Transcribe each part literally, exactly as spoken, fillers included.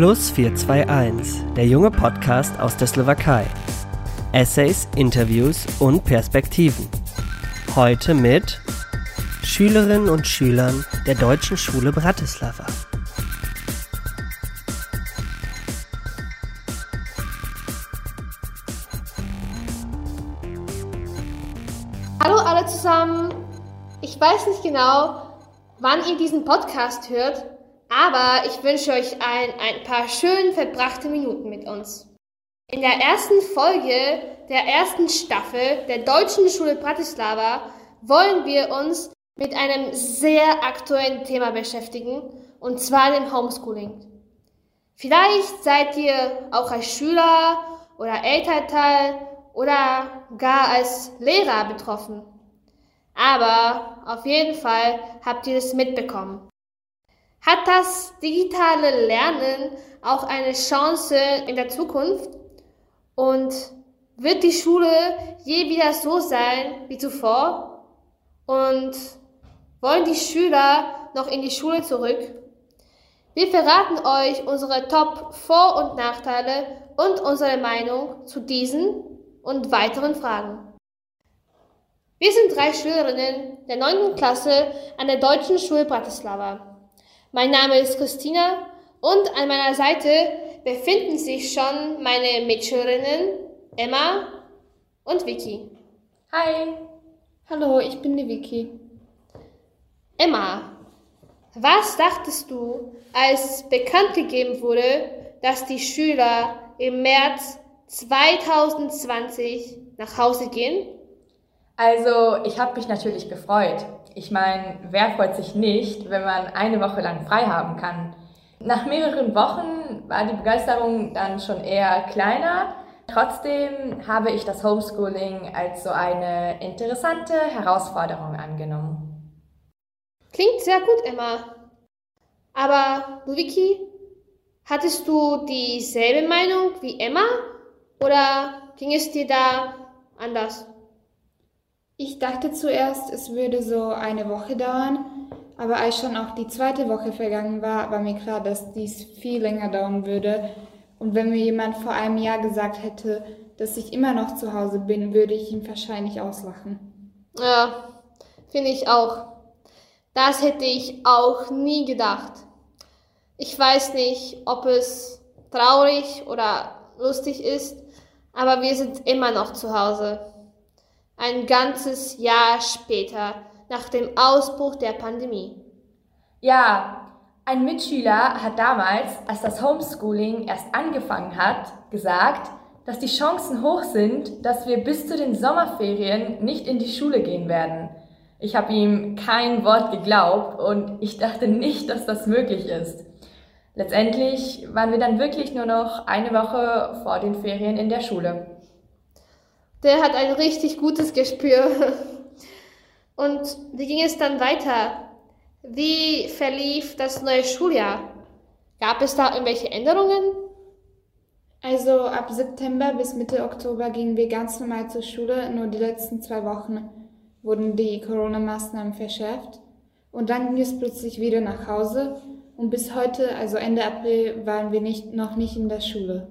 Plus vier zwei eins, der junge Podcast aus der Slowakei. Essays, Interviews und Perspektiven. Heute mit Schülerinnen und Schülern der Deutschen Schule Bratislava. Hallo alle zusammen. Ich weiß nicht genau, wann ihr diesen Podcast hört, aber ich wünsche euch ein, ein paar schön verbrachte Minuten mit uns. In der ersten Folge der ersten Staffel der Deutschen Schule Bratislava wollen wir uns mit einem sehr aktuellen Thema beschäftigen, und zwar dem Homeschooling. Vielleicht seid ihr auch als Schüler oder Elternteil oder gar als Lehrer betroffen. Aber auf jeden Fall habt ihr es mitbekommen. Hat das digitale Lernen auch eine Chance in der Zukunft? Und wird die Schule je wieder so sein wie zuvor? Und wollen die Schüler noch in die Schule zurück? Wir verraten euch unsere Top-Vor- und Nachteile und unsere Meinung zu diesen und weiteren Fragen. Wir sind drei Schülerinnen der neunten Klasse an der Deutschen Schule Bratislava. Mein Name ist Christina und an meiner Seite befinden sich schon meine Mitschülerinnen Emma und Vicky. Hi! Hallo, ich bin die Vicky. Emma, was dachtest du, als bekannt gegeben wurde, dass die Schüler im März zwanzig zwanzig nach Hause gehen? Also, ich habe mich natürlich gefreut. Ich meine, wer freut sich nicht, wenn man eine Woche lang frei haben kann? Nach mehreren Wochen war die Begeisterung dann schon eher kleiner. Trotzdem habe ich das Homeschooling als so eine interessante Herausforderung angenommen. Klingt sehr gut, Emma. Aber, Vicky, hattest du dieselbe Meinung wie Emma oder ging es dir da anders? Ich dachte zuerst, es würde so eine Woche dauern. Aber als schon auch die zweite Woche vergangen war, war mir klar, dass dies viel länger dauern würde. Und wenn mir jemand vor einem Jahr gesagt hätte, dass ich immer noch zu Hause bin, würde ich ihn wahrscheinlich auslachen. Ja, finde ich auch. Das hätte ich auch nie gedacht. Ich weiß nicht, ob es traurig oder lustig ist, aber wir sind immer noch zu Hause. Ein ganzes Jahr später. Nach dem Ausbruch der Pandemie. Ja, ein Mitschüler hat damals, als das Homeschooling erst angefangen hat, gesagt, dass die Chancen hoch sind, dass wir bis zu den Sommerferien nicht in die Schule gehen werden. Ich habe ihm kein Wort geglaubt und ich dachte nicht, dass das möglich ist. Letztendlich waren wir dann wirklich nur noch eine Woche vor den Ferien in der Schule. Der hat ein richtig gutes Gespür. Und wie ging es dann weiter? Wie verlief das neue Schuljahr? Gab es da irgendwelche Änderungen? Also ab September bis Mitte Oktober gingen wir ganz normal zur Schule, nur die letzten zwei Wochen wurden die Corona-Maßnahmen verschärft. Und dann ging es plötzlich wieder nach Hause und bis heute, also Ende April, waren wir nicht, noch nicht in der Schule.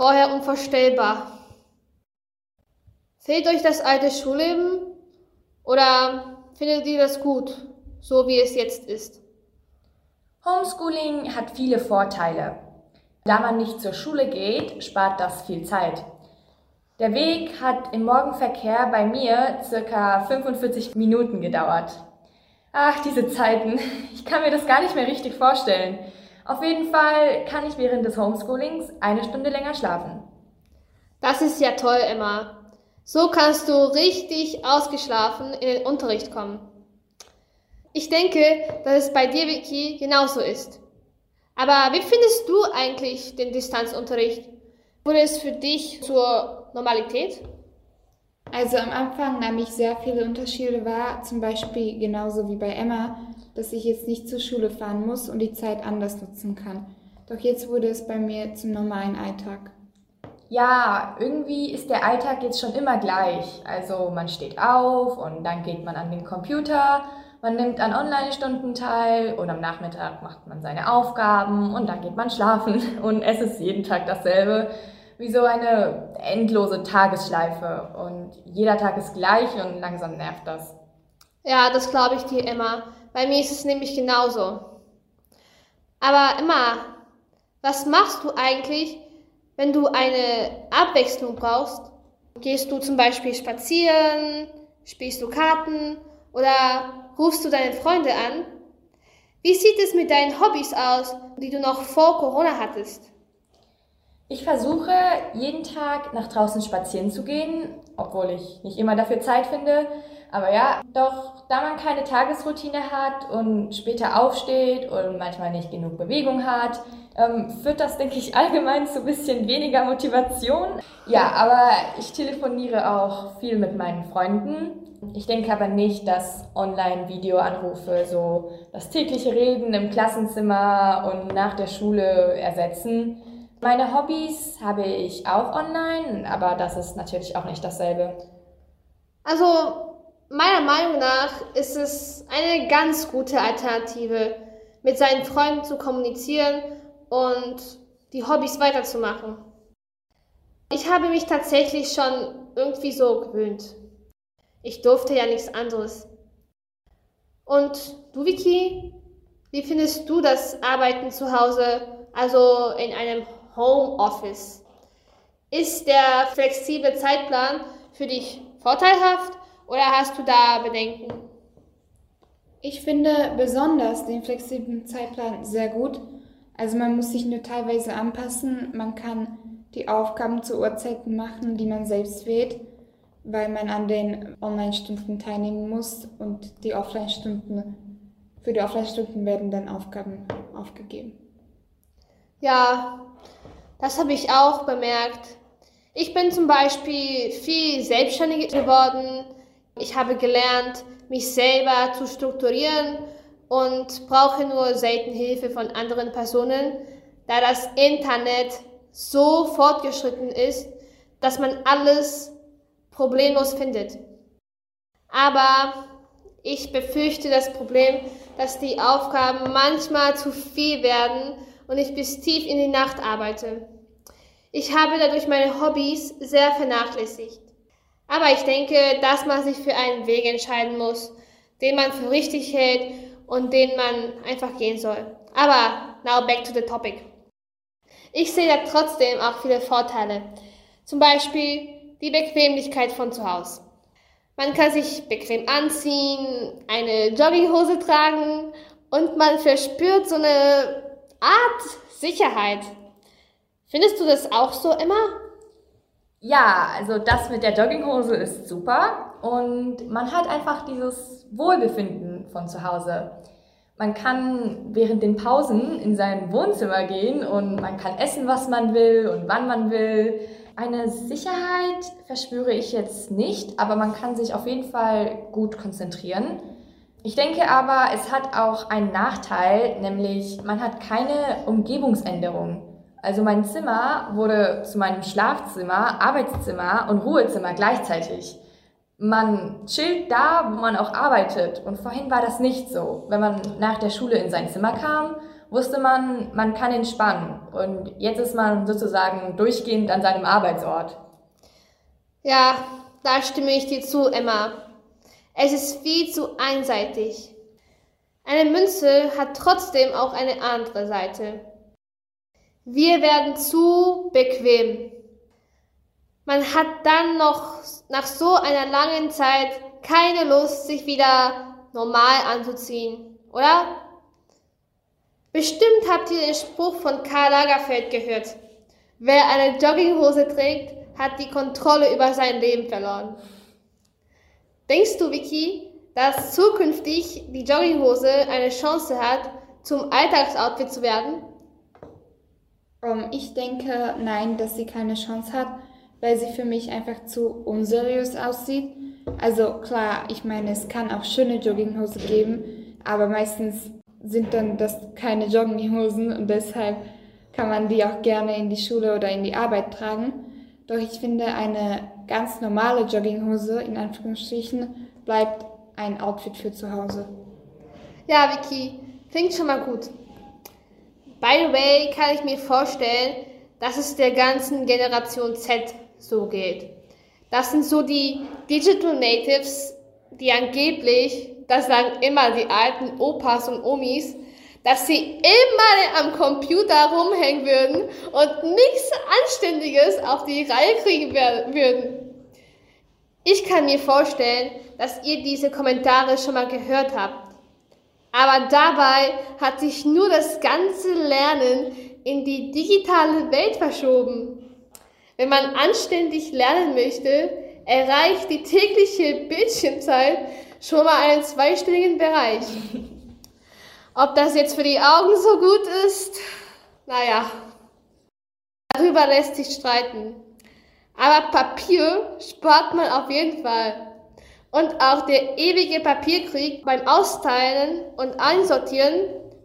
Vorher unvorstellbar. Fehlt euch das alte Schulleben? Oder findet ihr das gut, so wie es jetzt ist? Homeschooling hat viele Vorteile. Da man nicht zur Schule geht, spart das viel Zeit. Der Weg hat im Morgenverkehr bei mir ca. fünfundvierzig Minuten gedauert. Ach, diese Zeiten. Ich kann mir das gar nicht mehr richtig vorstellen. Auf jeden Fall kann ich während des Homeschoolings eine Stunde länger schlafen. Das ist ja toll, Emma. So kannst du richtig ausgeschlafen in den Unterricht kommen. Ich denke, dass es bei dir, Vicky, genauso ist. Aber wie findest du eigentlich den Distanzunterricht? Wurde es für dich zur Normalität? Also am Anfang nahm ich sehr viele Unterschiede wahr, zum Beispiel genauso wie bei Emma, dass ich jetzt nicht zur Schule fahren muss und die Zeit anders nutzen kann. Doch jetzt wurde es bei mir zum normalen Alltag. Ja, irgendwie ist der Alltag jetzt schon immer gleich. Also man steht auf und dann geht man an den Computer Man nimmt an Online-Stunden teil und am Nachmittag macht man seine Aufgaben und dann geht man schlafen und es ist jeden Tag dasselbe, wie so eine endlose Tagesschleife und jeder Tag ist gleich und langsam nervt das. Ja, das glaube ich dir, Emma. Bei mir ist es nämlich genauso. Aber Emma, was machst du eigentlich, wenn du eine Abwechslung brauchst? Gehst du zum Beispiel spazieren, spielst du Karten oder rufst du deine Freunde an? Wie sieht es mit deinen Hobbys aus, die du noch vor Corona hattest? Ich versuche, jeden Tag nach draußen spazieren zu gehen, obwohl ich nicht immer dafür Zeit finde. Aber ja, doch da man keine Tagesroutine hat und später aufsteht und manchmal nicht genug Bewegung hat, ähm, führt das, denke ich, allgemein zu ein bisschen weniger Motivation. Ja, aber ich telefoniere auch viel mit meinen Freunden. Ich denke aber nicht, dass Online-Videoanrufe so das tägliche Reden im Klassenzimmer und nach der Schule ersetzen. Meine Hobbys habe ich auch online, aber das ist natürlich auch nicht dasselbe. Also meiner Meinung nach ist es eine ganz gute Alternative, mit seinen Freunden zu kommunizieren und die Hobbys weiterzumachen. Ich habe mich tatsächlich schon irgendwie so gewöhnt. Ich durfte ja nichts anderes. Und du, Vicky, wie findest du das Arbeiten zu Hause, also in einem Homeoffice? Ist der flexible Zeitplan für dich vorteilhaft oder hast du da Bedenken? Ich finde besonders den flexiblen Zeitplan sehr gut. Also man muss sich nur teilweise anpassen. Man kann die Aufgaben zu Uhrzeiten machen, die man selbst wählt, weil man an den Online-Stunden teilnehmen muss und die Offline-Stunden, für die Offline-Stunden werden dann Aufgaben aufgegeben. Ja, das habe ich auch bemerkt. Ich bin zum Beispiel viel selbstständiger geworden. Ich habe gelernt, mich selber zu strukturieren und brauche nur selten Hilfe von anderen Personen, da das Internet so fortgeschritten ist, dass man alles problemlos findet. Aber ich befürchte das Problem, dass die Aufgaben manchmal zu viel werden und ich bis tief in die Nacht arbeite. Ich habe dadurch meine Hobbys sehr vernachlässigt. Aber ich denke, dass man sich für einen Weg entscheiden muss, den man für richtig hält und den man einfach gehen soll. Aber now back to the topic. Ich sehe da trotzdem auch viele Vorteile. Zum Beispiel die Bequemlichkeit von zu Hause. Man kann sich bequem anziehen, eine Jogginghose tragen und man verspürt so eine Art Sicherheit. Findest du das auch so, Emma? Ja, also das mit der Jogginghose ist super und man hat einfach dieses Wohlbefinden von zu Hause. Man kann während den Pausen in sein Wohnzimmer gehen und man kann essen, was man will und wann man will. Eine Sicherheit verspüre ich jetzt nicht, aber man kann sich auf jeden Fall gut konzentrieren. Ich denke aber, es hat auch einen Nachteil, nämlich man hat keine Umgebungsänderung. Also mein Zimmer wurde zu meinem Schlafzimmer, Arbeitszimmer und Ruhezimmer gleichzeitig. Man chillt da, wo man auch arbeitet und vorhin war das nicht so. Wenn man nach der Schule in sein Zimmer kam, wusste man, man kann entspannen und jetzt ist man sozusagen durchgehend an seinem Arbeitsort. Ja, da stimme ich dir zu, Emma. Es ist viel zu einseitig. Eine Münze hat trotzdem auch eine andere Seite. Wir werden zu bequem. Man hat dann noch nach so einer langen Zeit keine Lust, sich wieder normal anzuziehen, oder? Bestimmt habt ihr den Spruch von Karl Lagerfeld gehört. Wer eine Jogginghose trägt, hat die Kontrolle über sein Leben verloren. Denkst du, Vicky, dass zukünftig die Jogginghose eine Chance hat, zum Alltagsoutfit zu werden? Um, ich denke, nein, dass sie keine Chance hat, weil sie für mich einfach zu unseriös aussieht. Also klar, ich meine, es kann auch schöne Jogginghose geben, aber meistens sind dann das keine Jogginghosen und deshalb kann man die auch gerne in die Schule oder in die Arbeit tragen. Doch ich finde, eine ganz normale Jogginghose, in Anführungsstrichen, bleibt ein Outfit für zu Hause. Ja, Vicky, klingt schon mal gut. By the way, kann ich mir vorstellen, dass es der ganzen Generation Z so geht. Das sind so die Digital Natives, die angeblich, das sagen immer die alten Opas und Omis, dass sie immer am Computer rumhängen würden und nichts Anständiges auf die Reihe kriegen würden. Ich kann mir vorstellen, dass ihr diese Kommentare schon mal gehört habt. Aber dabei hat sich nur das ganze Lernen in die digitale Welt verschoben. Wenn man anständig lernen möchte, erreicht die tägliche Bildschirmzeit schon mal einen zweistelligen Bereich. Ob das jetzt für die Augen so gut ist? Naja, darüber lässt sich streiten. Aber Papier spart man auf jeden Fall. Und auch der ewige Papierkrieg beim Austeilen und Einsortieren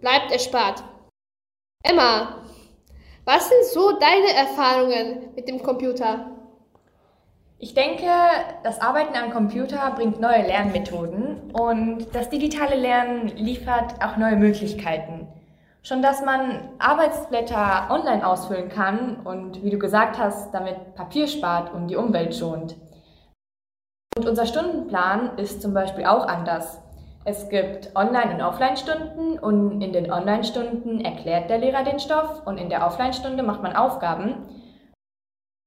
bleibt erspart. Emma, was sind so deine Erfahrungen mit dem Computer? Ich denke, das Arbeiten am Computer bringt neue Lernmethoden und das digitale Lernen liefert auch neue Möglichkeiten. Schon, dass man Arbeitsblätter online ausfüllen kann und, wie du gesagt hast, damit Papier spart und die Umwelt schont. Und unser Stundenplan ist zum Beispiel auch anders. Es gibt Online- und Offline-Stunden und in den Online-Stunden erklärt der Lehrer den Stoff und in der Offline-Stunde macht man Aufgaben.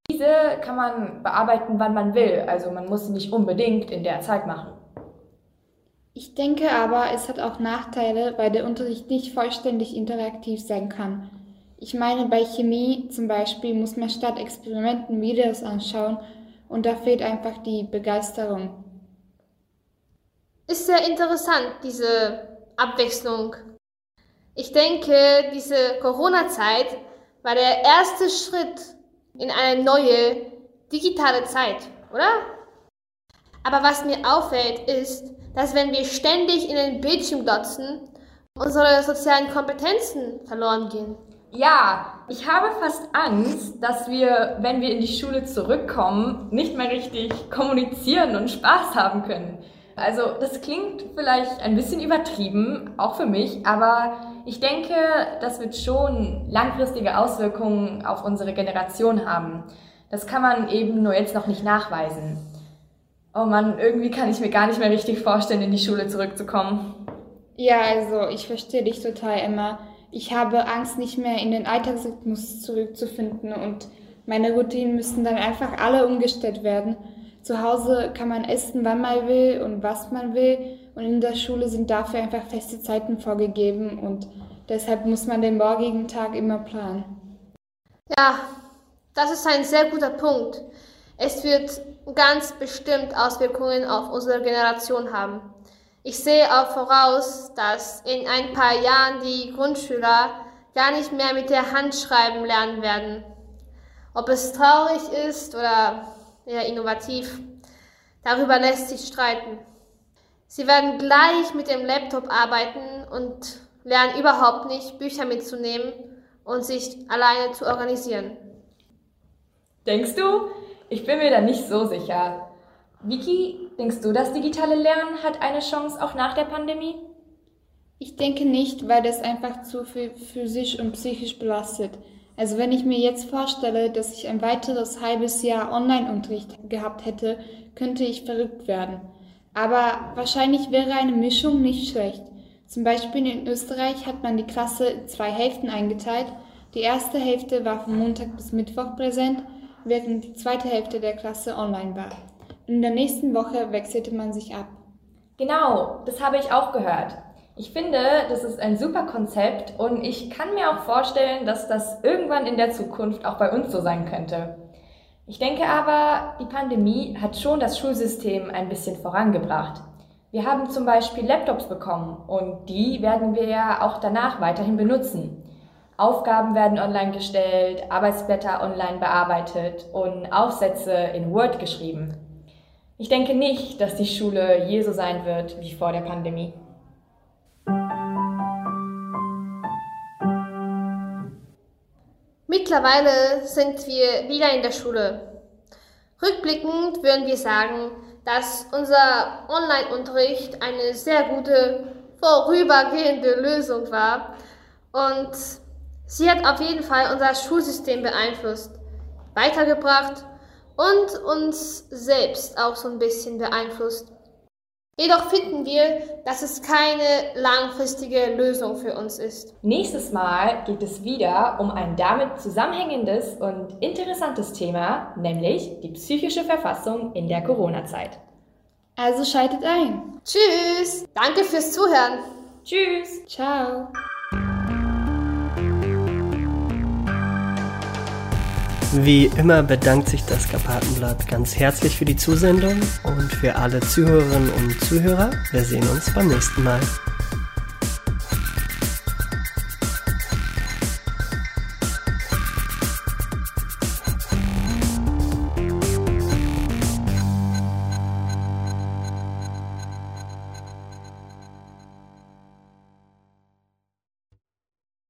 Diese kann man bearbeiten, wann man will, also man muss sie nicht unbedingt in der Zeit machen. Ich denke aber, es hat auch Nachteile, weil der Unterricht nicht vollständig interaktiv sein kann. Ich meine, bei Chemie zum Beispiel muss man statt Experimenten Videos anschauen und da fehlt einfach die Begeisterung. Ist sehr interessant, diese Abwechslung. Ich denke, diese Corona-Zeit war der erste Schritt in eine neue digitale Zeit, oder? Aber was mir auffällt, ist, dass wenn wir ständig in den Bildschirm glotzen, unsere sozialen Kompetenzen verloren gehen. Ja, ich habe fast Angst, dass wir, wenn wir in die Schule zurückkommen, nicht mehr richtig kommunizieren und Spaß haben können. Also das klingt vielleicht ein bisschen übertrieben, auch für mich, aber ich denke, das wird schon langfristige Auswirkungen auf unsere Generation haben. Das kann man eben nur jetzt noch nicht nachweisen. Oh Mann, irgendwie kann ich mir gar nicht mehr richtig vorstellen, in die Schule zurückzukommen. Ja, also ich verstehe dich total, Emma. Ich habe Angst, nicht mehr in den Alltagsrhythmus zurückzufinden und meine Routinen müssen dann einfach alle umgestellt werden. Zu Hause kann man essen, wann man will und was man will und in der Schule sind dafür einfach feste Zeiten vorgegeben und deshalb muss man den morgigen Tag immer planen. Ja, das ist ein sehr guter Punkt. Es wird ganz bestimmt Auswirkungen auf unsere Generation haben. Ich sehe auch voraus, dass in ein paar Jahren die Grundschüler gar nicht mehr mit der Hand schreiben lernen werden. Ob es traurig ist oder ja, innovativ. Darüber lässt sich streiten. Sie werden gleich mit dem Laptop arbeiten und lernen überhaupt nicht, Bücher mitzunehmen und sich alleine zu organisieren. Denkst du? Ich bin mir da nicht so sicher. Vicky, denkst du, das digitale Lernen hat eine Chance auch nach der Pandemie? Ich denke nicht, weil das einfach zu viel physisch und psychisch belastet. Also wenn ich mir jetzt vorstelle, dass ich ein weiteres halbes Jahr Online-Unterricht gehabt hätte, könnte ich verrückt werden. Aber wahrscheinlich wäre eine Mischung nicht schlecht. Zum Beispiel in Österreich hat man die Klasse in zwei Hälften eingeteilt. Die erste Hälfte war von Montag bis Mittwoch präsent, während die zweite Hälfte der Klasse online war. In der nächsten Woche wechselte man sich ab. Genau, das habe ich auch gehört. Ich finde, das ist ein super Konzept und ich kann mir auch vorstellen, dass das irgendwann in der Zukunft auch bei uns so sein könnte. Ich denke aber, die Pandemie hat schon das Schulsystem ein bisschen vorangebracht. Wir haben zum Beispiel Laptops bekommen und die werden wir ja auch danach weiterhin benutzen. Aufgaben werden online gestellt, Arbeitsblätter online bearbeitet und Aufsätze in Word geschrieben. Ich denke nicht, dass die Schule je so sein wird wie vor der Pandemie. Mittlerweile sind wir wieder in der Schule. Rückblickend würden wir sagen, dass unser Online-Unterricht eine sehr gute vorübergehende Lösung war. Und sie hat auf jeden Fall unser Schulsystem beeinflusst, weitergebracht und uns selbst auch so ein bisschen beeinflusst. Jedoch finden wir, dass es keine langfristige Lösung für uns ist. Nächstes Mal geht es wieder um ein damit zusammenhängendes und interessantes Thema, nämlich die psychische Verfassung in der Corona-Zeit. Also schaltet ein. Tschüss! Danke fürs Zuhören. Tschüss! Ciao! Wie immer bedankt sich das Karpatenblatt ganz herzlich für die Zusendung und für alle Zuhörerinnen und Zuhörer. Wir sehen uns beim nächsten Mal.